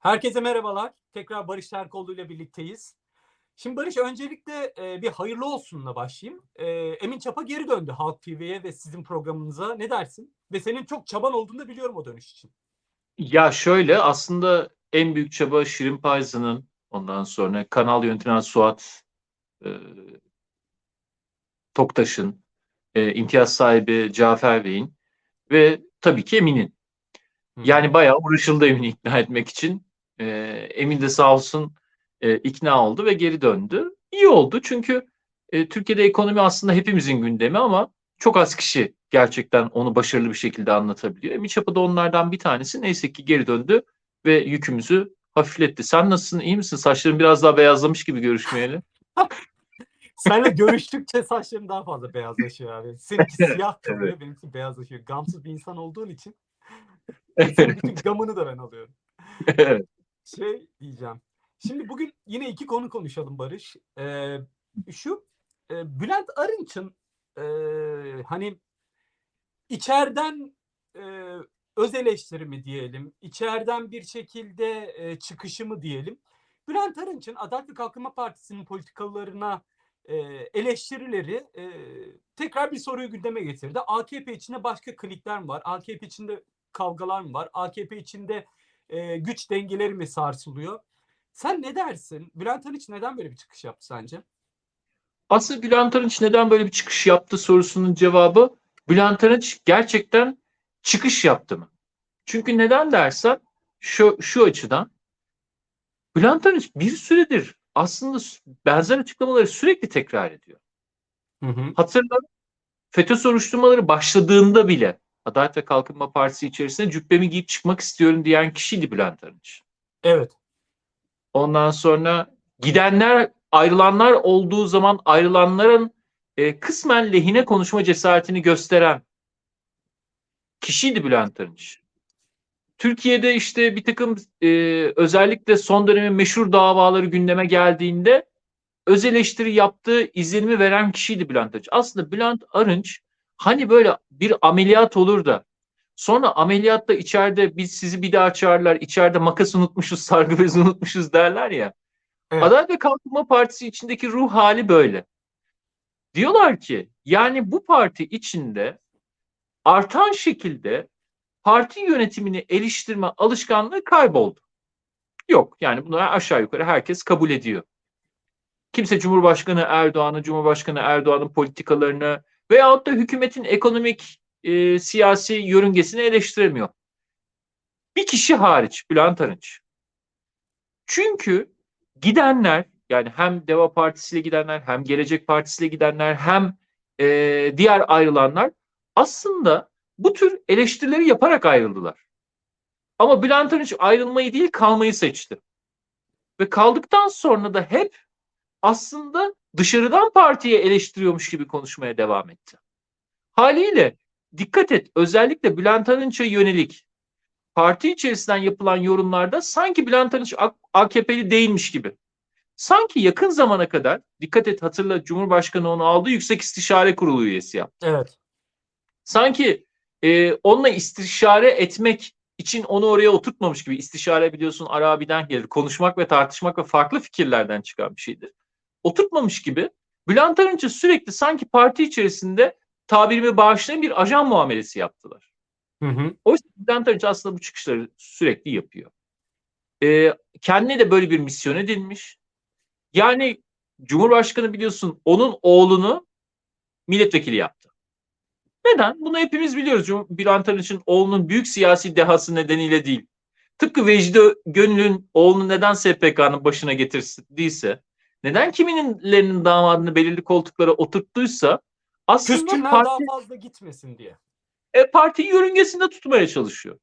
Herkese merhabalar. Tekrar Barış Terkoğlu ile birlikteyiz. Şimdi Barış, öncelikle bir hayırlı olsunla başlayayım. Emin Çapa geri döndü Halk TV'ye ve sizin programınıza. Ne dersin? Ve senin çok çaban olduğunu da biliyorum o dönüş için. Ya şöyle, aslında en büyük çaba Şirin Bayza'nın, ondan sonra kanal yönetilen Suat Toktaş'ın, imtiyaz sahibi Cafer Bey'in ve tabii ki Emin'in. Yani bayağı uğraşıldı Emin'i ikna etmek için. Emin de sağ olsun ikna oldu ve geri döndü. İyi oldu çünkü Türkiye'de ekonomi aslında hepimizin gündemi ama çok az kişi gerçekten onu başarılı bir şekilde anlatabiliyor. Emin Çapa da onlardan bir tanesi. Neyse ki geri döndü ve yükümüzü hafifletti. Sen nasılsın? İyi misin? Saçların biraz daha beyazlamış gibi görüşmeyeli. Seninle görüştükçe saçlarım daha fazla beyazlaşıyor abi. Seninki siyah kılıyor, evet. Benimki beyazlaşıyor. Gamsız bir insan olduğun için bütün gamını da ben alıyorum. Evet. Şey diyeceğim. Şimdi bugün yine iki konu konuşalım Barış. Bülent Arınç'ın hani içeriden öz eleştiri mi diyelim, içeriden bir şekilde çıkışı mı diyelim. Bülent Arınç'ın Adalet Kalkınma Partisi'nin politikalarına eleştirileri tekrar bir soruyu gündeme getirdi. AKP içinde başka klikler mi var? AKP içinde kavgalar mı var? AKP içinde güç dengeleri mi sarsılıyor? Sen ne dersin? Bülent Arınç neden böyle bir çıkış yaptı sence? Aslında Bülent Arınç neden böyle bir çıkış yaptı sorusunun cevabı, Bülent Arınç gerçekten çıkış yaptı mı? Çünkü neden dersen şu açıdan, Bülent Arınç bir süredir aslında benzer açıklamaları sürekli tekrar ediyor. Hatırla, FETÖ soruşturmaları başladığında bile Adalet ve Kalkınma Partisi içerisinde cübbemi giyip çıkmak istiyorum diyen kişiydi Bülent Arınç. Evet. Ondan sonra gidenler, ayrılanlar olduğu zaman ayrılanların kısmen lehine konuşma cesaretini gösteren kişiydi Bülent Arınç. Türkiye'de işte bir takım özellikle son dönemin meşhur davaları gündeme geldiğinde öz eleştiri yaptığı izlenimi veren kişiydi Bülent Arınç. Aslında Bülent Arınç hani böyle bir ameliyat olur da sonra ameliyatta içeride biz sizi bir daha çağırırlar, içeride makas unutmuşuz, sargı bezi unutmuşuz derler ya. Evet. Adalet ve Kalkınma Partisi içindeki ruh hali böyle. Diyorlar ki yani bu parti içinde artan şekilde parti yönetimini eleştirme alışkanlığı kayboldu. Yok yani bunlar aşağı yukarı herkes kabul ediyor. Kimse Cumhurbaşkanı Erdoğan'ın politikalarını veyahut da hükümetin ekonomik siyasi yörüngesini eleştiremiyor. Bir kişi hariç, Bülent Arınç. Çünkü gidenler, yani hem Deva Partisi'yle gidenler, hem Gelecek Partisi'yle gidenler, hem diğer ayrılanlar aslında bu tür eleştirileri yaparak ayrıldılar. Ama Bülent Arınç ayrılmayı değil kalmayı seçti. Ve kaldıktan sonra da hep aslında dışarıdan partiye eleştiriyormuş gibi konuşmaya devam etti. Haliyle dikkat et, özellikle Bülent Arınç'a yönelik parti içerisinden yapılan yorumlarda sanki Bülent Arınç AKP'li değilmiş gibi. Sanki yakın zamana kadar, dikkat et hatırla, Cumhurbaşkanı onu aldı, Yüksek İstişare Kurulu üyesi yaptı. Evet. Sanki onunla istişare etmek için onu oraya oturtmamış gibi. İstişare biliyorsun Arabi'den gelir. Konuşmak ve tartışmak ve farklı fikirlerden çıkan bir şeydir. Oturtmamış gibi Bülent Arınç'a sürekli sanki parti içerisinde tabirimi bağışlayan bir ajan muamelesi yaptılar. Oysa Bülent Arınç aslında bu çıkışları sürekli yapıyor. Kendine de böyle bir misyon edilmiş. Yani Cumhurbaşkanı biliyorsun onun oğlunu milletvekili yaptı. Neden? Bunu hepimiz biliyoruz. Bülent Arınç'ın oğlunun büyük siyasi dehası nedeniyle değil. Tıpkı Vecdi Gönül'ün oğlunu neden SPK'nın başına getirdiyse, neden kimilerinin damadını belirli koltuklara oturttuysa aslında parti, daha fazla gitmesin diye. Parti yörüngesinde tutmaya çalışıyor.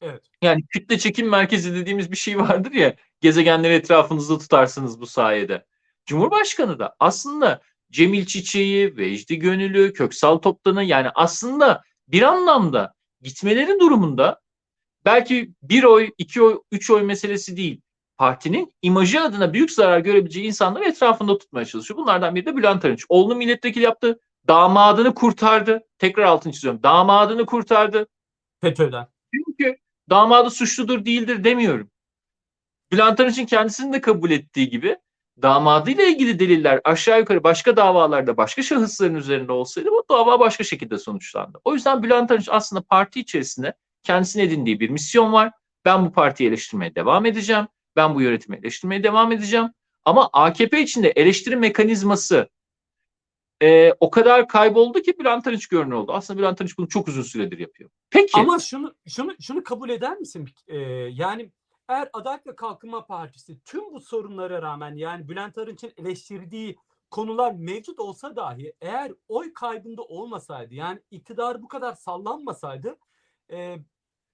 Evet. Yani kütle çekim merkezi dediğimiz bir şey vardır ya, gezegenleri etrafınızda tutarsınız bu sayede. Cumhurbaşkanı da aslında Cemil Çiçek'i, Vecdi Gönül'ü, Köksal Toptan'ı, yani aslında bir anlamda gitmeleri durumunda belki 1 oy, 2 oy, 3 oy meselesi değil, partinin imajı adına büyük zarar görebileceği insanları etrafında tutmaya çalışıyor. Bunlardan biri de Bülent Arınç. Oğlunu milletvekili yaptı, damadını kurtardı. Tekrar altını çiziyorum, damadını kurtardı. FETÖ'den. Çünkü damadı suçludur değildir demiyorum. Bülent Arınç'ın kendisinin de kabul ettiği gibi damadıyla ilgili deliller aşağı yukarı başka davalarda başka şahısların üzerinde olsaydı bu dava başka şekilde sonuçlandı. O yüzden Bülent Arınç aslında parti içerisinde kendisine edindiği bir misyon var. Ben bu partiyi eleştirmeye devam edeceğim. Ben bu yönetimi eleştirmeye devam edeceğim. Ama AKP içinde eleştiri mekanizması o kadar kayboldu ki Bülent Arınç görünür oldu. Aslında Bülent Arınç bunu çok uzun süredir yapıyor. Peki. Ama şunu kabul eder misin? Yani eğer Adalet ve Kalkınma Partisi tüm bu sorunlara rağmen, yani Bülent Arınç'ın eleştirdiği konular mevcut olsa dahi, eğer oy kaybında olmasaydı, yani iktidar bu kadar sallanmasaydı,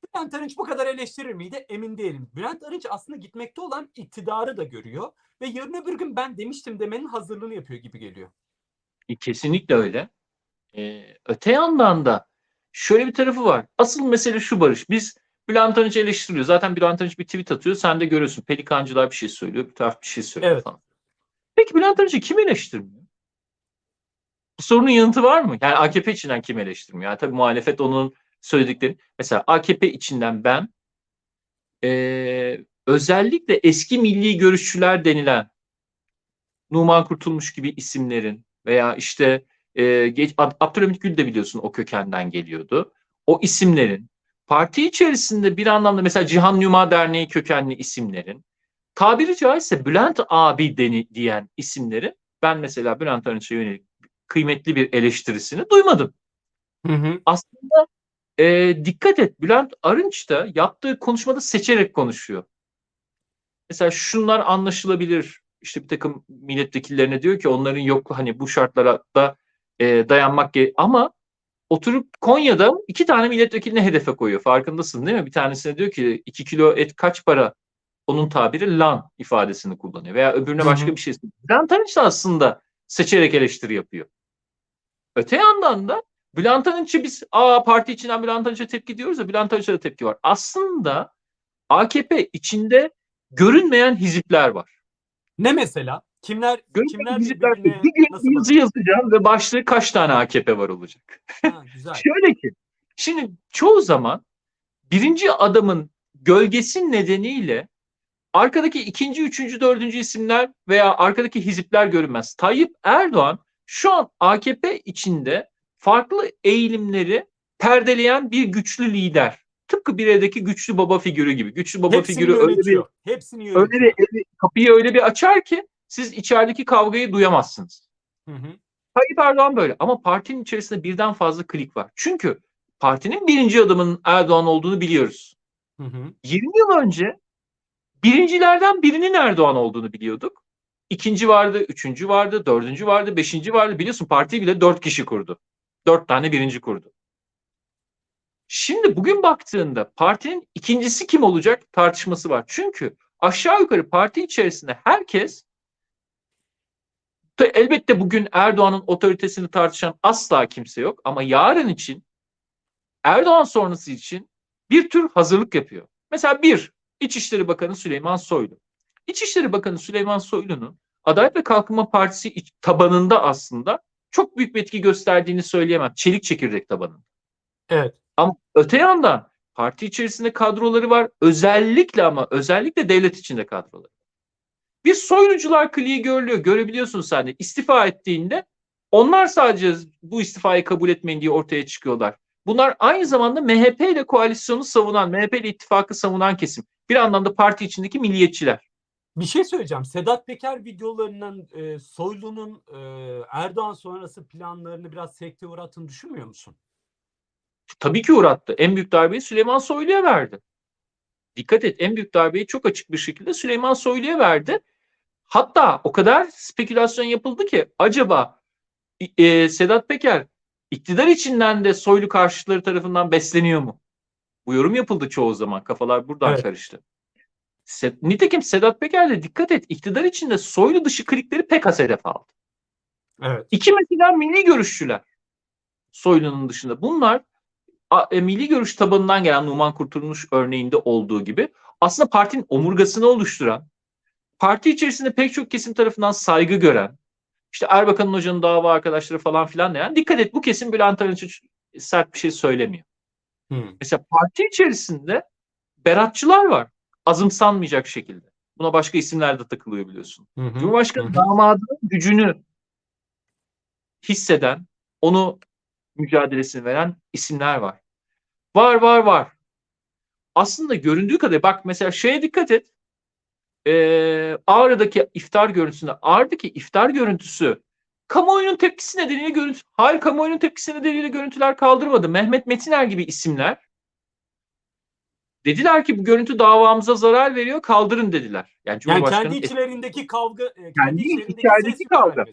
Bülent Arınç bu kadar eleştirir miydi? Emin değilim. Bülent Arınç aslında gitmekte olan iktidarı da görüyor ve yarın öbür gün ben demiştim demenin hazırlığını yapıyor gibi geliyor. Kesinlikle öyle. Öte yandan da şöyle bir tarafı var. Asıl mesele şu Barış. Biz Bülent Arınç'ı eleştiriyor. Zaten Bülent Arınç bir tweet atıyor. Sen de görüyorsun. Pelikancılar bir şey söylüyor. Bir taraf bir şey söylüyor, evet, falan. Peki Bülent Arınç'ı kim eleştirmiyor? Bu sorunun yanıtı var mı? Yani AKP içinden kim eleştirmiyor? Yani tabii muhalefet onun söyledikleri. Mesela AKP içinden ben özellikle eski milli görüşçüler denilen Numan Kurtulmuş gibi isimlerin veya işte Abdülhamit Gül de biliyorsun o kökenden geliyordu. O isimlerin parti içerisinde bir anlamda mesela Cihan Numa Derneği kökenli isimlerin, tabiri caizse Bülent abi diyen isimlerin, ben mesela Bülent Arınç'a yönelik kıymetli bir eleştirisini duymadım. Hı hı. Aslında dikkat et, Bülent Arınç da yaptığı konuşmada seçerek konuşuyor. Mesela şunlar anlaşılabilir. İşte bir takım milletvekillerine diyor ki onların yokluğu, hani bu şartlara da dayanmak gerekiyor. Ama oturup Konya'da 2 tane milletvekiline hedefe koyuyor. Farkındasın değil mi? Bir tanesine diyor ki 2 kilo et kaç para? Onun tabiri lan ifadesini kullanıyor. Veya öbürüne başka bir şey. Bülent Arınç da aslında seçerek eleştiri yapıyor. Öte yandan da Bülent Arınç'ı biz parti içinden Bülent Arınç'a tepki diyoruz da Bülent Arınç'a da tepki var. Aslında AKP içinde görünmeyen hizipler var. Ne mesela? Kimler birbirine... Bir gün yazı yazacağım ve başlığı kaç tane AKP var olacak. Ha, güzel. Şöyle ki, şimdi çoğu zaman birinci adamın gölgesi nedeniyle arkadaki ikinci, üçüncü, dördüncü isimler veya arkadaki hizipler görünmez. Tayyip Erdoğan şu an AKP içinde farklı eğilimleri perdeleyen bir güçlü lider. Tıpkı bir evdeki güçlü baba figürü gibi. Güçlü baba figürü öyle bir kapıyı öyle bir açar ki siz içerideki kavgayı duyamazsınız. Hı hı. Tayyip Erdoğan böyle. Ama partinin içerisinde birden fazla klik var. Çünkü partinin birinci adamının Erdoğan olduğunu biliyoruz. Hı hı. 20 yıl önce birincilerden birinin Erdoğan olduğunu biliyorduk. 2. vardı, 3. vardı, 4. vardı, 5. vardı. Biliyorsun partiyi bile 4 kişi kurdu. 4 tane birinci kurdu. Şimdi bugün baktığında partinin ikincisi kim olacak tartışması var. Çünkü aşağı yukarı parti içerisinde herkes, elbette bugün Erdoğan'ın otoritesini tartışan asla kimse yok ama yarın için, Erdoğan sonrası için bir tür hazırlık yapıyor. Mesela İçişleri Bakanı Süleyman Soylu. İçişleri Bakanı Süleyman Soylu'nun Adalet ve Kalkınma Partisi tabanında aslında çok büyük bir etki gösterdiğini söyleyemem. Çelik çekirdek tabanında. Evet. Ama öte yandan parti içerisinde kadroları var. Özellikle devlet içinde kadroları. Bir soylucular kliği görülüyor. Görebiliyorsun sen de. İstifa ettiğinde onlar sadece bu istifayı kabul etmeyin diye ortaya çıkıyorlar. Bunlar aynı zamanda MHP ile koalisyonu savunan, MHP ile ittifakı savunan kesim. Bir anlamda parti içindeki milliyetçiler. Bir şey söyleyeceğim. Sedat Peker videolarından Soylu'nun Erdoğan sonrası planlarını biraz sekteye uğrattığını düşünmüyor musun? Tabii ki uğrattı. En büyük darbeyi Süleyman Soylu'ya verdi. Dikkat et, en büyük darbeyi çok açık bir şekilde Süleyman Soylu'ya verdi. Hatta o kadar spekülasyon yapıldı ki acaba Sedat Peker iktidar içinden de Soylu karşıtları tarafından besleniyor mu? Bu yorum yapıldı çoğu zaman. Kafalar buradan karıştı. Nitekim Sedat Peker de dikkat et, iktidar içinde Soylu dışı klikleri pek az hedef aldı. Evet. 2 mesela milli görüşçüler Soylu'nun dışında. Bunlar milli görüş tabanından gelen Numan Kurtulmuş örneğinde olduğu gibi aslında partinin omurgasını oluşturan, parti içerisinde pek çok kesim tarafından saygı gören, işte Erbakan'ın hocanın dava arkadaşları falan filan diyen, dikkat et bu kesim Bülent Arınç'a sert bir şey söylemiyor. Mesela parti içerisinde beratçılar var. Azımsanmayacak şekilde. Buna başka isimler de takılıyor biliyorsun. Hı hı. Cumhurbaşkanı damadının gücünü hisseden, onu mücadelesini veren isimler var. Var. Aslında göründüğü kadar bak mesela şeye dikkat et. Ağrı'daki iftar görüntüsünde, Ağrı'daki iftar görüntüsü kamuoyunun tepkisi nedeniyle görüntüler kaldırmadı. Mehmet Metiner gibi isimler dediler ki bu görüntü davamıza zarar veriyor, kaldırın dediler. Yani kendi içlerindeki kavga, kendi içlerindeki kavga.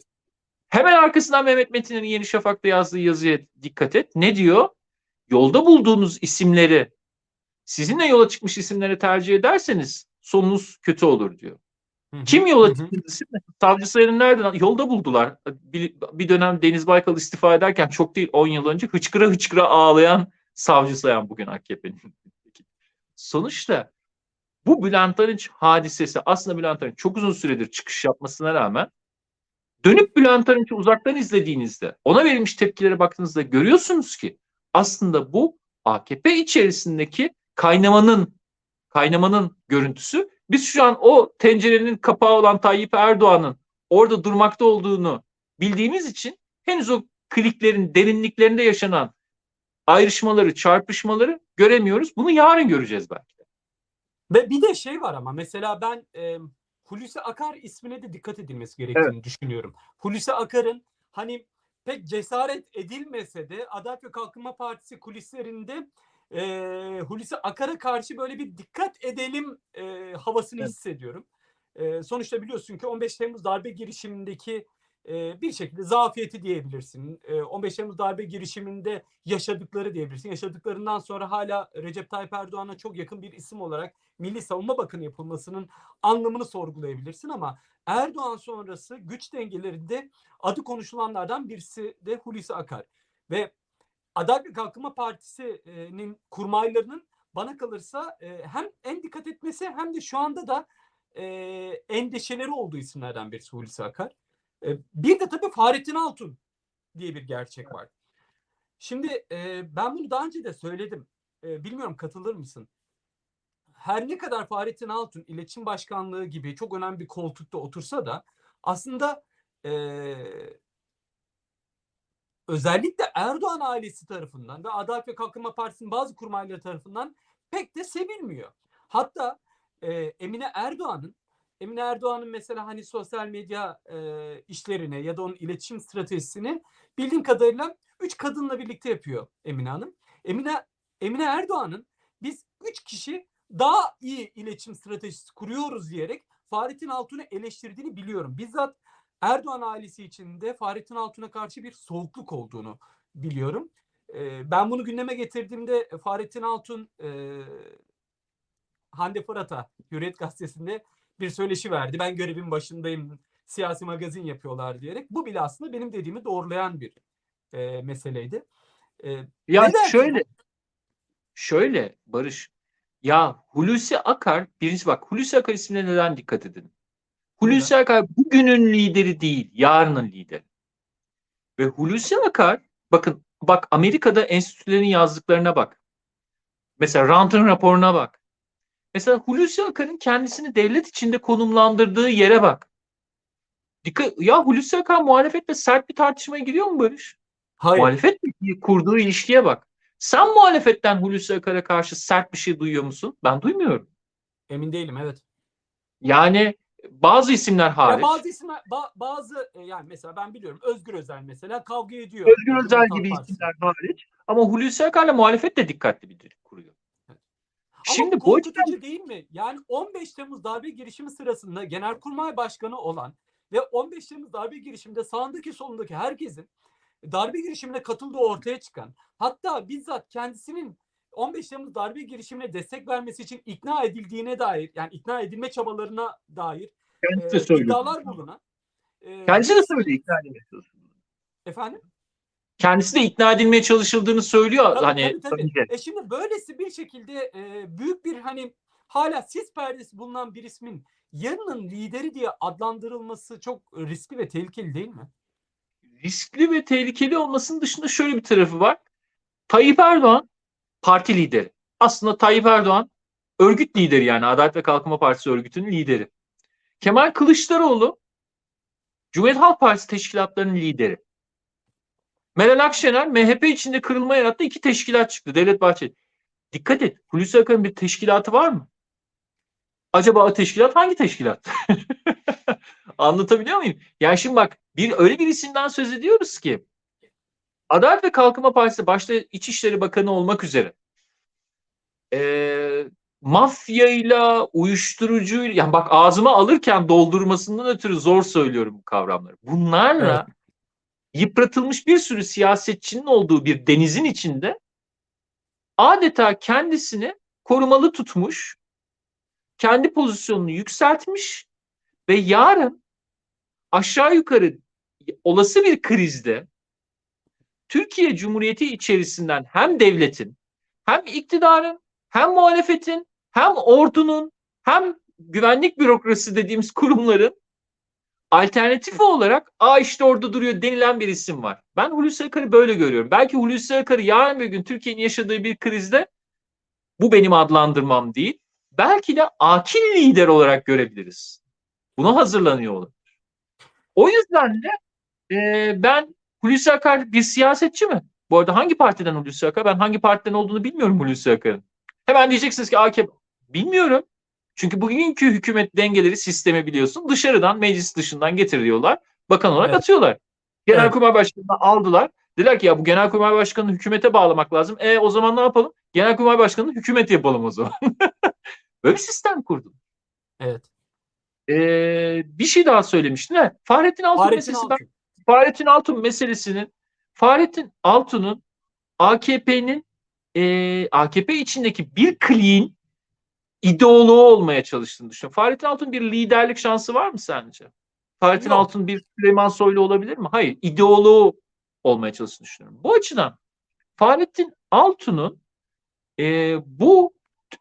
Hemen arkasından Mehmet Metiner'in Yeni Şafak'ta yazdığı yazıya dikkat et. Ne diyor? Yolda bulduğunuz isimleri, sizinle yola çıkmış isimleri tercih ederseniz sonunuz kötü olur diyor. Hı-hı. Kim yola çıktı? Savcı Sayın'ı nereden? Yolda buldular. Bir dönem Deniz Baykal istifa ederken çok değil 10 yıl önce hıçkıra ağlayan Savcı Sayın bugün AKP'nin. Sonuçta bu Bülent Arınç hadisesi, aslında Bülent Arınç çok uzun süredir çıkış yapmasına rağmen dönüp Bülent Arınç'ı uzaktan izlediğinizde, ona verilmiş tepkilere baktığınızda görüyorsunuz ki aslında bu AKP içerisindeki kaynamanın görüntüsü. Biz şu an o tencerenin kapağı olan Tayyip Erdoğan'ın orada durmakta olduğunu bildiğimiz için henüz o kliklerin derinliklerinde yaşanan ayrışmaları, çarpışmaları göremiyoruz. Bunu yarın göreceğiz belki de. Ve bir de şey var ama mesela ben Hulusi Akar ismine de dikkat edilmesi gerektiğini düşünüyorum. Hulusi Akar'ın hani pek cesaret edilmese de Adalet ve Kalkınma Partisi kulislerinde Hulusi Akar'a karşı böyle bir dikkat edelim havasını hissediyorum. Sonuçta biliyorsun ki 15 Temmuz darbe girişimindeki bir şekilde zafiyeti diyebilirsin. 15 Temmuz darbe girişiminde yaşadıkları diyebilirsin. Yaşadıklarından sonra hala Recep Tayyip Erdoğan'a çok yakın bir isim olarak Milli Savunma Bakanı yapılmasının anlamını sorgulayabilirsin ama Erdoğan sonrası güç dengelerinde adı konuşulanlardan birisi de Hulusi Akar. Ve Adalet ve Kalkınma Partisi'nin kurmaylarının bana kalırsa hem en dikkat etmesi hem de şu anda da endişeleri olduğu isimlerden birisi Hulusi Akar. Bir de tabii Fahrettin Altun diye bir gerçek var. Şimdi ben bunu daha önce de söyledim. Bilmiyorum katılır mısın? Her ne kadar Fahrettin Altun İletişim Başkanlığı gibi çok önemli bir koltukta otursa da aslında özellikle Erdoğan ailesi tarafından ve Adalet ve Kalkınma Partisi'nin bazı kurmayları tarafından pek de sevilmiyor. Hatta Emine Erdoğan'ın mesela hani sosyal medya işlerine ya da onun iletişim stratejisini bildiğim kadarıyla 3 kadınla birlikte yapıyor Emine Hanım. Emine Erdoğan'ın biz 3 kişi daha iyi iletişim stratejisi kuruyoruz diyerek Fahrettin Altun'u eleştirdiğini biliyorum. Bizzat Erdoğan ailesi içinde Fahrettin Altun'a karşı bir soğukluk olduğunu biliyorum. Ben bunu gündeme getirdiğimde Fahrettin Altun Hande Fırat'a Hürriyet Gazetesi'nde bir söyleşi verdi. Ben görevin başındayım, siyasi magazin yapıyorlar diyerek. Bu bile aslında benim dediğimi doğrulayan bir meseleydi. Yani şöyle Barış, ya Hulusi Akar, birincisi bak Hulusi Akar ismine neden dikkat edin? Hulusi Akar bugünün lideri değil, yarının lideri. Ve Hulusi Akar, bak Amerika'da enstitülerin yazdıklarına bak. Mesela Rant'ın raporuna bak. Mesela Hulusi Akar'ın kendisini devlet içinde konumlandırdığı yere bak. Ya Hulusi Akar muhalefetle sert bir tartışmaya giriyor mu Barış? Hayır. Muhalefetle kurduğu ilişkiye bak. Sen muhalefetten Hulusi Akar'a karşı sert bir şey duyuyor musun? Ben duymuyorum. Emin değilim, evet. Yani bazı isimler hariç. Ya bazı isimler, bazı yani mesela ben biliyorum Özgür Özel mesela kavga ediyor. Özgür Özel gibi isimler hariç. Ama Hulusi Akar'la muhalefetle dikkatli bir dil kuruyor. Ama şimdi korkutucu değil mi? Yani 15 Temmuz darbe girişimi sırasında Genelkurmay Başkanı olan ve 15 Temmuz darbe girişiminde sağındaki solundaki herkesin darbe girişimine katıldığı ortaya çıkan, hatta bizzat kendisinin 15 Temmuz darbe girişimine destek vermesi için ikna edildiğine dair, yani ikna edilme çabalarına dair iddialar bulunan. Kendisi de söylüyor ikna edilmeye çalışıldığını. Efendim? Kendisi de ikna edilmeye çalışıldığını söylüyor. Tabii. Şimdi böylesi bir şekilde büyük bir hani hala sis perdesi bulunan bir ismin yarının lideri diye adlandırılması çok riskli ve tehlikeli değil mi? Riskli ve tehlikeli olmasının dışında şöyle bir tarafı var. Tayyip Erdoğan parti lideri. Aslında Tayyip Erdoğan örgüt lideri, yani Adalet ve Kalkınma Partisi örgütünün lideri. Kemal Kılıçdaroğlu Cumhuriyet Halk Partisi teşkilatlarının lideri. Meral Akşener MHP içinde kırılma yarattı, iki teşkilat çıktı. Devlet Bahçeli. Dikkat et, Hulusi Akar'ın bir teşkilatı var mı? Acaba o teşkilat hangi teşkilat? Anlatabiliyor muyum? Yani şimdi bak, öyle bir isimden söz ediyoruz ki Adalet ve Kalkınma Partisi başta İçişleri Bakanı olmak üzere mafyayla, uyuşturucuyla, yani bak ağzıma alırken doldurmasından ötürü zor söylüyorum bu kavramları. Bunlarla evet, yıpratılmış bir sürü siyasetçinin olduğu bir denizin içinde adeta kendisini korumalı tutmuş, kendi pozisyonunu yükseltmiş ve yarın aşağı yukarı olası bir krizde Türkiye Cumhuriyeti içerisinden hem devletin, hem iktidarın, hem muhalefetin, hem ordunun, hem güvenlik bürokrasi dediğimiz kurumların alternatifi olarak işte orada duruyor denilen bir isim var. Ben Hulusi Akar'ı böyle görüyorum. Belki Hulusi Akar'ı yarın bir gün Türkiye'nin yaşadığı bir krizde, bu benim adlandırmam değil, belki de akil lider olarak görebiliriz. Buna hazırlanıyor olabilir. O yüzden de ben Hulusi Akar bir siyasetçi mi? Bu arada hangi partiden Hulusi Akar? Ben hangi partiden olduğunu bilmiyorum Hulusi Akar'ın. Hemen diyeceksiniz ki AKP. Bilmiyorum. Çünkü bugünkü hükümet dengeleri, sistemi biliyorsun, dışarıdan, meclis dışından getiriyorlar. Bakan olarak evet, atıyorlar. Genelkurmay evet, Başkanı'nı aldılar. Dediler ki ya bu Genelkurmay Başkanı'nı hükümete bağlamak lazım. O zaman ne yapalım? Genelkurmay Başkanı'nı hükümet yapalım o zaman. Böyle bir sistem kurdum. Evet. Bir şey daha söylemiştin. Fahrettin Altun'un AKP'nin AKP içindeki bir kliğin ideoloğu olmaya çalıştığını düşünüyorum. Fahrettin Altun bir liderlik şansı var mı sence? Fahrettin Altun bir Süleyman Soylu olabilir mi? Hayır. İdeoloğu olmaya çalıştığını düşünüyorum. Bu açıdan Fahrettin Altun'un bu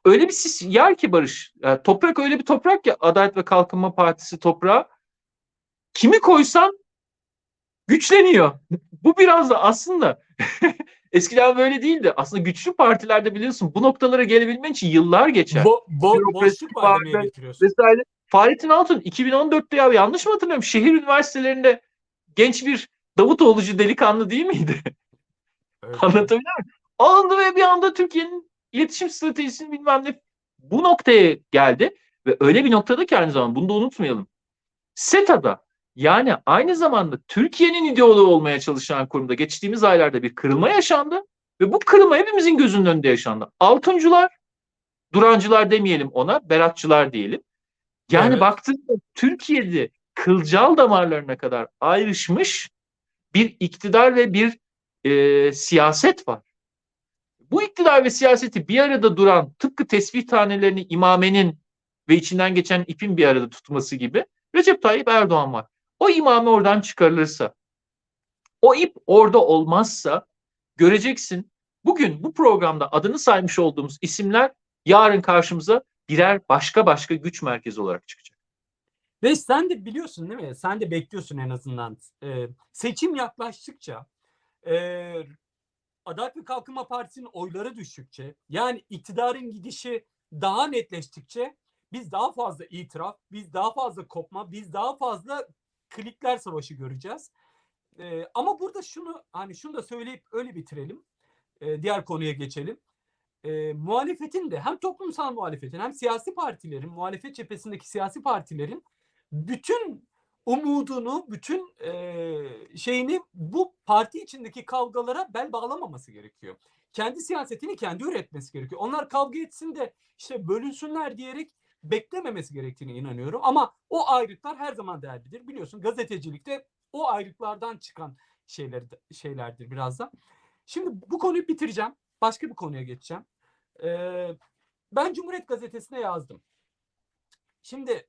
öyle bir yer ki Barış, yani toprak öyle bir toprak ki Adalet ve Kalkınma Partisi toprağı, kimi koysan güçleniyor. Bu biraz da aslında eskiden böyle değildi. Aslında güçlü partilerde biliyorsun bu noktalara gelebilmen için yıllar geçer. Boşluk malzemeye getiriyorsun. Vesaire. Fahrettin Altun 2014'te ya yanlış mı hatırlıyorum? Şehir üniversitelerinde genç bir Davutoğlu'cu delikanlı değil miydi? Evet. Anlatabiliyor muyum? Alındı ve bir anda Türkiye'nin iletişim stratejisini bilmem ne bu noktaya geldi. Ve öyle bir noktada ki aynı zamanda bunu da unutmayalım. SETA'da, yani aynı zamanda Türkiye'nin ideoloğu olmaya çalışan kurumda geçtiğimiz aylarda bir kırılma yaşandı. Ve bu kırılma hepimizin gözünün önünde yaşandı. Altuncular, durancılar demeyelim ona, beratçılar diyelim. Yani evet, baktığında Türkiye'de kılcal damarlarına kadar ayrışmış bir iktidar ve bir siyaset var. Bu iktidar ve siyaseti bir arada duran, tıpkı tesbih tanelerini imamenin ve içinden geçen ipin bir arada tutması gibi Recep Tayyip Erdoğan var. O imame oradan çıkarılırsa, o ip orada olmazsa göreceksin. Bugün bu programda adını saymış olduğumuz isimler yarın karşımıza birer başka güç merkezi olarak çıkacak. Ve sen de biliyorsun değil mi? Sen de bekliyorsun en azından. Seçim yaklaştıkça, Adalet ve Kalkınma Partisi'nin oyları düştükçe, yani iktidarın gidişi daha netleştikçe biz daha fazla itiraf, biz daha fazla kopma, biz daha fazla klikler savaşı göreceğiz. Ama burada şunu da söyleyip öyle bitirelim. Diğer konuya geçelim. Muhalefetin de, hem toplumsal muhalefetin hem siyasi partilerin, muhalefet cephesindeki siyasi partilerin bütün umudunu, bütün şeyini bu parti içindeki kavgalara bel bağlamaması gerekiyor. Kendi siyasetini kendi üretmesi gerekiyor. Onlar kavga etsin de işte bölünsünler diyerek beklememesi gerektiğine inanıyorum. Ama o ayrıklar her zaman değerlidir. Biliyorsun gazetecilikte o ayrıklardan çıkan şeylerdir biraz da. Şimdi bu konuyu bitireceğim. Başka bir konuya geçeceğim. Ben Cumhuriyet Gazetesi'ne yazdım. Şimdi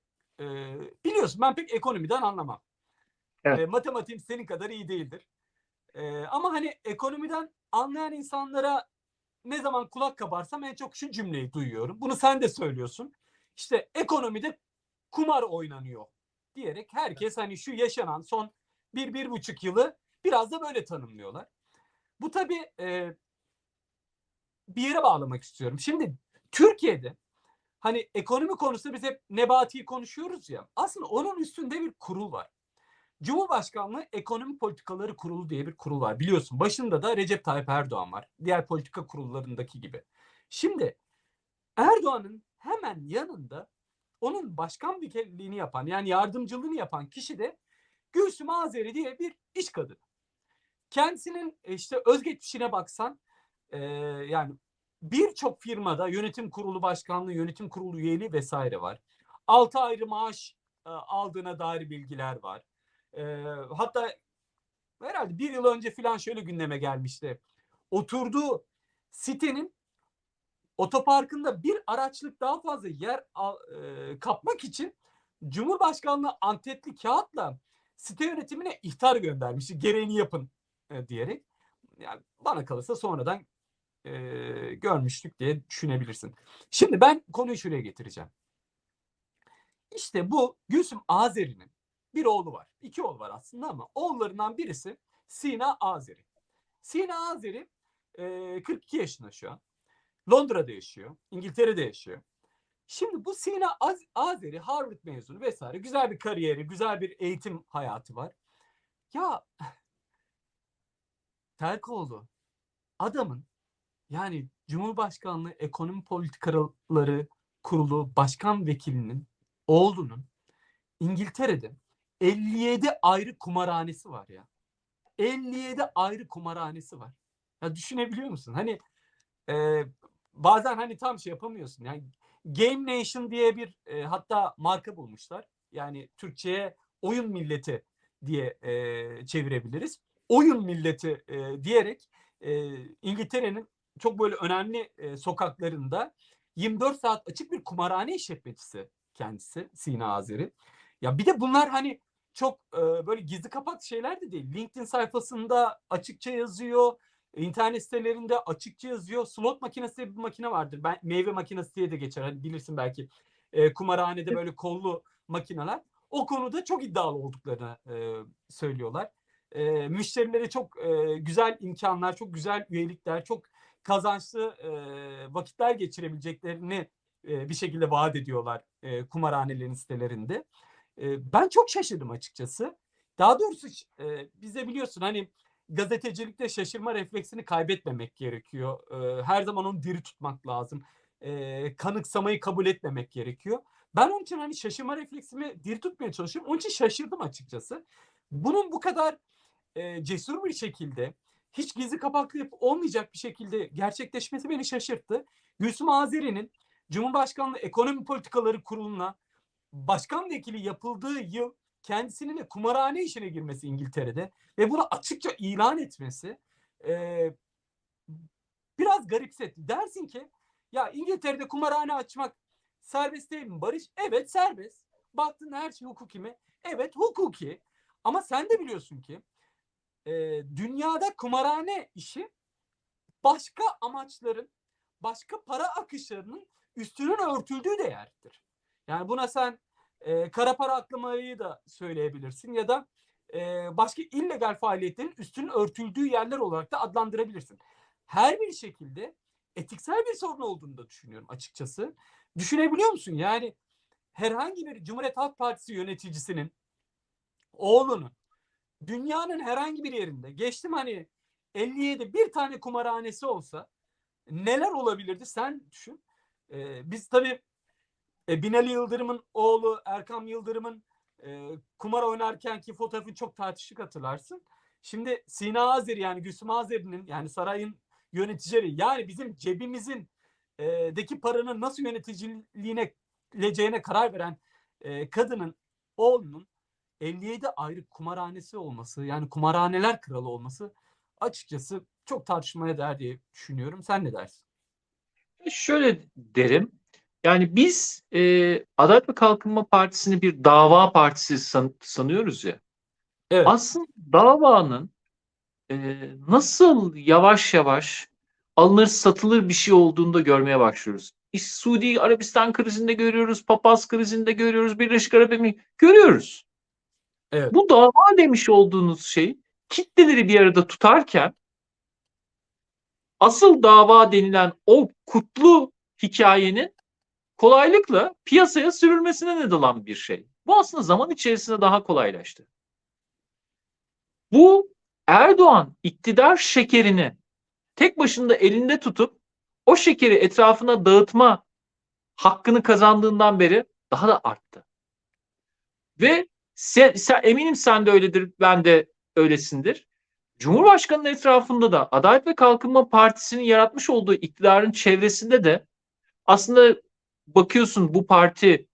biliyorsun ben pek ekonomiden anlamam. Evet. Matematiğim senin kadar iyi değildir. Ama hani ekonomiden anlayan insanlara ne zaman kulak kabarsam en çok şu cümleyi duyuyorum. Bunu sen de söylüyorsun. İşte ekonomide kumar oynanıyor diyerek herkes hani şu yaşanan son 1-1,5 yılı biraz da böyle tanımlıyorlar. Bu tabii bir yere bağlamak istiyorum. Şimdi Türkiye'de hani ekonomi konusunda biz hep Nebati'yi konuşuyoruz ya. Aslında onun üstünde bir kurul var. Cumhurbaşkanlığı Ekonomi Politikaları Kurulu diye bir kurul var. Biliyorsun başında da Recep Tayyip Erdoğan var. Diğer politika kurullarındaki gibi. Şimdi Erdoğan'ın hemen yanında onun başkan vekilliğini yapan, yani yardımcılığını yapan kişi de Gülsüm Azeri diye bir iş kadını. Kendisinin işte özgeçmişine baksan yani birçok firmada yönetim kurulu başkanlığı, yönetim kurulu üyeliği vesaire var. 6 ayrı maaş aldığına dair bilgiler var. Hatta herhalde bir yıl önce falan şöyle gündeme gelmişti. Oturduğu sitenin otoparkında bir araçlık daha fazla yer kapmak için Cumhurbaşkanlığı antetli kağıtla site yönetimine ihtar göndermişti. Gereğini yapın diyerek. Yani bana kalırsa sonradan görmüştük diye düşünebilirsin. Şimdi ben konuyu şuraya getireceğim. İşte bu Gülsüm Azeri'nin bir oğlu var. 2 oğlu var aslında ama oğullarından birisi Sinan Azeri. Sinan Azeri 42 yaşında şu an. Londra'da yaşıyor. İngiltere'de yaşıyor. Şimdi bu Sinan Azeri Harvard mezunu vesaire. Güzel bir kariyeri, güzel bir eğitim hayatı var. Ya Terkoğlu adamın yani Cumhurbaşkanlığı Ekonomi Politikaları Kurulu Başkan Vekilinin oğlunun İngiltere'de 57 ayrı kumarhanesi var ya. 57 ayrı kumarhanesi var. Ya düşünebiliyor musun? Hani bazen hani tam şey yapamıyorsun. Yani Game Nation diye bir hatta marka bulmuşlar. Yani Türkçe'ye oyun milleti diye çevirebiliriz. Oyun milleti diyerek İngiltere'nin çok böyle önemli sokaklarında 24 saat açık bir kumarhane işletmecisi kendisi Sinan Azeri. Ya bir de bunlar hani çok böyle gizli kapak şeyler de değil. LinkedIn sayfasında açıkça yazıyor. İnternet sitelerinde açıkça yazıyor. Slot makinesi diye bir makine vardır. Ben, meyve makinesi diye de geçer. Hani bilirsin belki kumarhanede böyle kollu makineler. O konuda çok iddialı olduklarını söylüyorlar. Müşterilere çok güzel imkanlar, çok güzel üyelikler, çok kazançlı vakitler geçirebileceklerini bir şekilde vaat ediyorlar kumarhanelerin sitelerinde. Ben çok şaşırdım açıkçası. Daha doğrusu bize biliyorsun hani gazetecilikte şaşırma refleksini kaybetmemek gerekiyor. Her zaman onu diri tutmak lazım. Kanıksamayı kabul etmemek gerekiyor. Ben onun için hani şaşırma refleksimi diri tutmaya çalışıyorum. Onun için şaşırdım açıkçası. Bunun bu kadar cesur bir şekilde hiç gizli kapaklı olmayacak bir şekilde gerçekleşmesi beni şaşırttı. Gülsüm Azeri'nin Cumhurbaşkanlığı Ekonomi Politikaları Kurulu'na başkan vekili yapıldığı yıl kendisinin de kumarhane işine girmesi İngiltere'de ve bunu açıkça ilan etmesi biraz garipsetti. Dersin ki ya İngiltere'de kumarhane açmak serbest değil mi Barış? Evet serbest. Baktın her şey hukuki mi? Evet hukuki. Ama sen de biliyorsun ki dünyada kumarhane işi başka amaçların, başka para akışlarının üstünün örtüldüğü değerdir. Yani buna sen kara para aklamayı da söyleyebilirsin ya da başka illegal faaliyetlerin üstünün örtüldüğü yerler olarak da adlandırabilirsin. Her bir şekilde etiksel bir sorun olduğunu da düşünüyorum açıkçası. Düşünebiliyor musun? Yani herhangi bir Cumhuriyet Halk Partisi yöneticisinin oğlunun dünyanın herhangi bir yerinde geçtim hani 57 bir tane kumarhanesi olsa neler olabilirdi sen düşün. Biz tabii Binali Yıldırım'ın oğlu Erkan Yıldırım'ın kumar oynarkenki fotoğrafını çok tartıştık hatırlarsın. Şimdi Sinan Azeri yani Gülsüm Azeri'nin yani sarayın yöneticileri yani bizim cebimizin deki paranın nasıl yönetileceğine karar veren kadının oğlunun 57 ayrı kumarhanesi olması yani kumarhaneler kralı olması açıkçası çok tartışmaya değer diye düşünüyorum. Sen ne dersin? Şöyle derim. Yani biz Adalet ve Kalkınma Partisi'ni bir dava partisi sanıyoruz ya. Evet. Aslında davanın nasıl yavaş yavaş alınır satılır bir şey olduğunu da görmeye başlıyoruz. Suudi Arabistan krizinde görüyoruz, papaz krizinde görüyoruz, Birleşik Arap Emirlikleri görüyoruz. Evet. Bu dava demiş olduğunuz şey kitleleri bir arada tutarken asıl dava denilen o kutlu hikayenin kolaylıkla piyasaya sürülmesine neden olan bir şey. Bu aslında zaman içerisinde daha kolaylaştı. Bu Erdoğan iktidar şekerini tek başına elinde tutup o şekeri etrafına dağıtma hakkını kazandığından beri daha da arttı. Ve sen, eminim sen de öyledir, ben de öylesindir. Cumhurbaşkanı'nın etrafında da Adalet ve Kalkınma Partisi'nin yaratmış olduğu iktidarın çevresinde de aslında bakıyorsun bu parti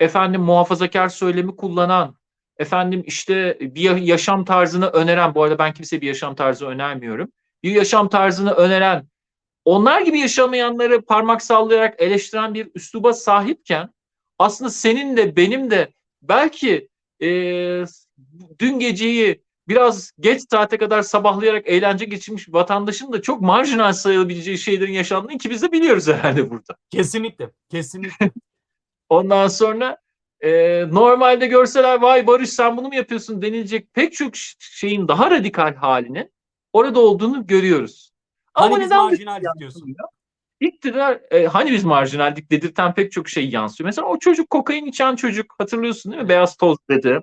efendim muhafazakar söylemi kullanan, efendim işte bir yaşam tarzını öneren, bu arada ben kimseye bir yaşam tarzı önermiyorum. Bir yaşam tarzını öneren, onlar gibi yaşamayanları parmak sallayarak eleştiren bir üsluba sahipken aslında senin de benim de belki dün geceyi biraz geç saate kadar sabahlayarak eğlence geçirmiş vatandaşın da çok marjinal sayılabileceği şeylerin yaşandığını ki biz de biliyoruz herhalde burada. Kesinlikle, kesinlikle. Ondan sonra normalde görseler vay Barış sen bunu mu yapıyorsun denilecek pek çok şeyin daha radikal halinin orada olduğunu görüyoruz. Hani ama biz marjinaldik diyorsun. İktidar hani biz marjinaldik dedirten pek çok şey yansıyor. Mesela o çocuk kokain içen çocuk hatırlıyorsun değil mi? Beyaz toz dedi.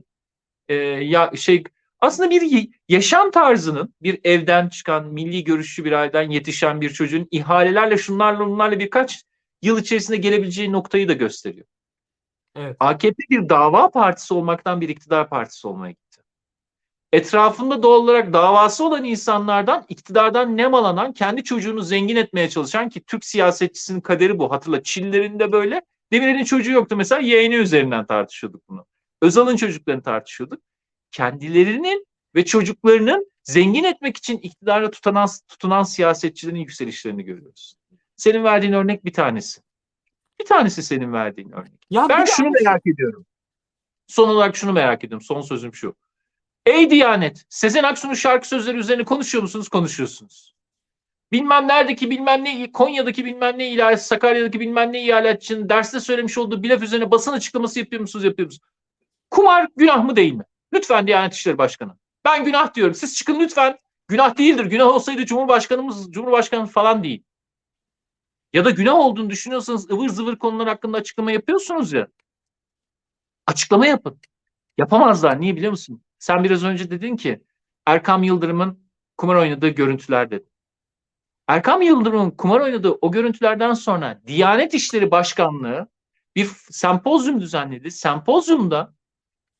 Aslında bir yaşam tarzının bir evden çıkan milli görüşlü bir aileden yetişen bir çocuğun ihalelerle şunlarla bunlarla birkaç yıl içerisinde gelebileceği noktayı da gösteriyor. Evet. AKP bir dava partisi olmaktan bir iktidar partisi olmaya gitti. Etrafında doğal olarak davası olan insanlardan, iktidardan nem alanan, kendi çocuğunu zengin etmeye çalışan ki Türk siyasetçisinin kaderi bu. Hatırla Çillilerin de böyle. Demirel'in çocuğu yoktu mesela, yeğeni üzerinden tartışıyorduk bunu. Özal'ın çocuklarını tartışıyorduk. Kendilerinin ve çocuklarının zengin etmek için iktidara tutunan siyasetçilerin yükselişlerini görüyoruz. Senin verdiğin örnek bir tanesi. Bir tanesi senin verdiğin örnek. Ya ben şunu merak ediyorum. Son olarak şunu merak ediyorum. Son sözüm şu. Ey Diyanet, Sezen Aksu'nun şarkı sözleri üzerine konuşuyor musunuz? Konuşuyorsunuz. Bilmem neredeki bilmem ne, Konya'daki bilmem ne ilahiyat, Sakarya'daki bilmem ne ihalatçının derste söylemiş olduğu bir laf üzerine basın açıklaması yapıyor musunuz? Yapıyoruz. Kumar günah mı değil mi? Lütfen Diyanet İşleri Başkanı. Ben günah diyorum. Siz çıkın lütfen. Günah değildir. Günah olsaydı Cumhurbaşkanı falan değil. Ya da günah olduğunu düşünüyorsanız ıvır zıvır konular hakkında açıklama yapıyorsunuz ya. Açıklama yapın. Yapamazlar. Niye biliyor musun? Sen biraz önce dedin ki Erkan Yıldırım'ın kumar oynadığı görüntüler dedin. Erkan Yıldırım'ın kumar oynadığı o görüntülerden sonra Diyanet İşleri Başkanlığı bir sempozyum düzenledi. Sempozyumda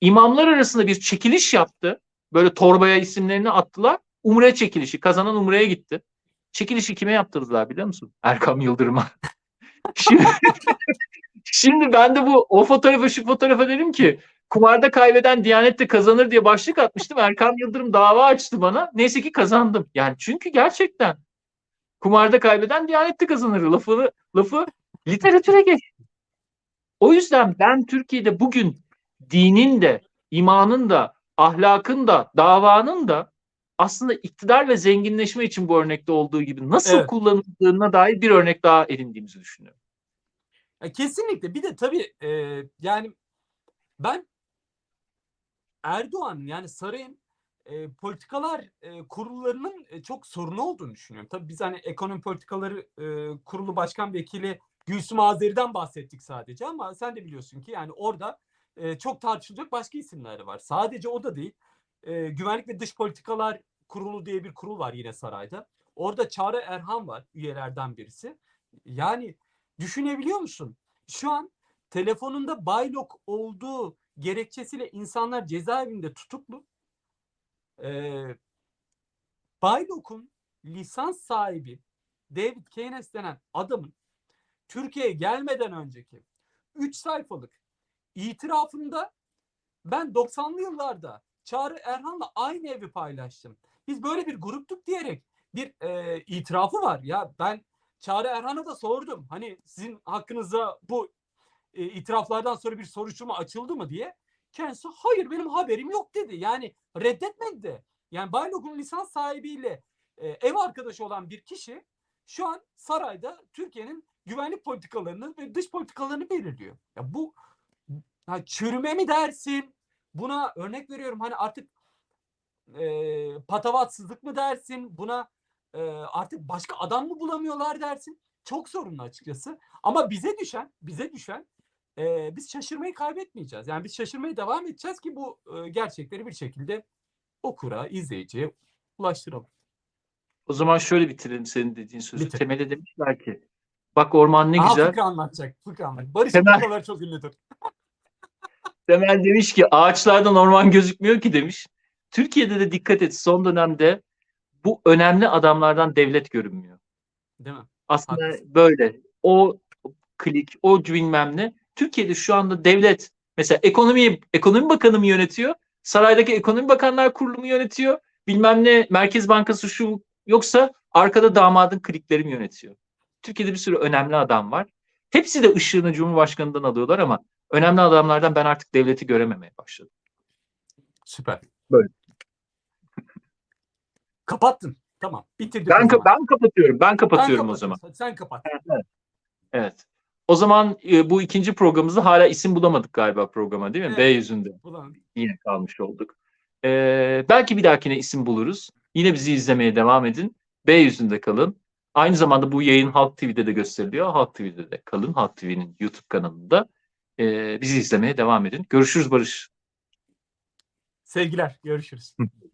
İmamlar arasında bir çekiliş yaptı. Böyle torbaya isimlerini attılar. Umre çekilişi. Kazanan Umre'ye gitti. Çekilişi kime yaptırdılar biliyor musun? Erkan Yıldırım'a. Şimdi ben de bu o fotoğrafa şu fotoğrafa dedim ki kumarda kaybeden Diyanet'te kazanır diye başlık atmıştım. Erkan Yıldırım dava açtı bana. Neyse ki kazandım. Yani çünkü gerçekten kumarda kaybeden Diyanet'te kazanır lafı literatüre geçti. O yüzden ben Türkiye'de bugün dinin de, imanın da, ahlakın da, davanın da aslında iktidar ve zenginleşme için bu örnekte olduğu gibi nasıl evet. kullanıldığına dair bir örnek daha edindiğimizi düşünüyorum. Ya kesinlikle. Bir de tabii yani ben Erdoğan yani sarayın politikalar kurullarının çok sorunu olduğunu düşünüyorum. Tabii biz hani ekonomi politikaları kurulu başkan vekili Gülsüm Azeri'den bahsettik sadece ama sen de biliyorsun ki yani orada çok tartışılacak başka isimler var. Sadece o da değil. Güvenlik ve Dış Politikalar Kurulu diye bir kurul var yine sarayda. Orada Çağrı Erhan var üyelerden birisi. Yani düşünebiliyor musun? Şu an telefonunda baylok olduğu gerekçesiyle insanlar cezaevinde tutuklu. Baylok'un lisans sahibi David Keynes denen adamın Türkiye'ye gelmeden önceki 3 sayfalık İtirafında ben 90'lı yıllarda Çağrı Erhan'la aynı evi paylaştım. Biz böyle bir gruptuk diyerek bir itirafı var. Ya ben Çağrı Erhan'a da sordum. Hani sizin hakkınıza bu itiraflardan sonra bir soruşturma açıldı mı diye. Kendisi hayır benim haberim yok dedi. Yani reddetmedi de. Yani Baylok'un lisans sahibiyle ev arkadaşı olan bir kişi şu an sarayda Türkiye'nin güvenlik politikalarını ve dış politikalarını belirliyor. Ya bu çürüme mi dersin? Buna örnek veriyorum hani artık patavatsızlık mı dersin? Buna artık başka adam mı bulamıyorlar dersin? çok sorunlu açıkçası. Ama bize düşen biz şaşırmayı kaybetmeyeceğiz. Yani biz şaşırmaya devam edeceğiz ki bu gerçekleri bir şekilde okura, izleyiciye ulaştıralım. O zaman şöyle bitirelim senin dediğin sözü. Bitir. Temelde demişler ki bak orman ne güzel. Fıkra anlatacak. Barış Fıkralar çok ünlüdür. Temel demiş ki ağaçlardan orman gözükmüyor ki demiş. Türkiye'de de dikkat et son dönemde bu önemli adamlardan devlet görünmüyor. Değil mi? Aslında haklısın. Böyle o klik, o bilmem ne. Türkiye'de şu anda devlet mesela ekonomi bakanı mı yönetiyor? Saraydaki ekonomi bakanlar kurulu mu yönetiyor? Bilmem ne Merkez Bankası şu yoksa arkada damadın klikleri mi yönetiyor? Türkiye'de bir sürü önemli adam var. Hepsi de ışığını Cumhurbaşkanı'ndan alıyorlar ama önemli adamlardan ben artık devleti görememeye başladım. Süper. Böyle. Kapattın. Tamam. Bitirdim. Ben kapatıyorum o zaman. Sen kapat. Evet. O zaman bu ikinci programımızda hala isim bulamadık galiba programa değil mi? Evet. B yüzünde. Bulamadık. Yine kalmış olduk. Belki bir dahakine isim buluruz. Yine bizi izlemeye devam edin. B yüzünde kalın. Aynı zamanda bu yayın Halk TV'de de gösteriliyor. Halk TV'de de kalın. Halk TV'nin YouTube kanalında. Bizi izlemeye devam edin. Görüşürüz Barış. Sevgiler. Görüşürüz.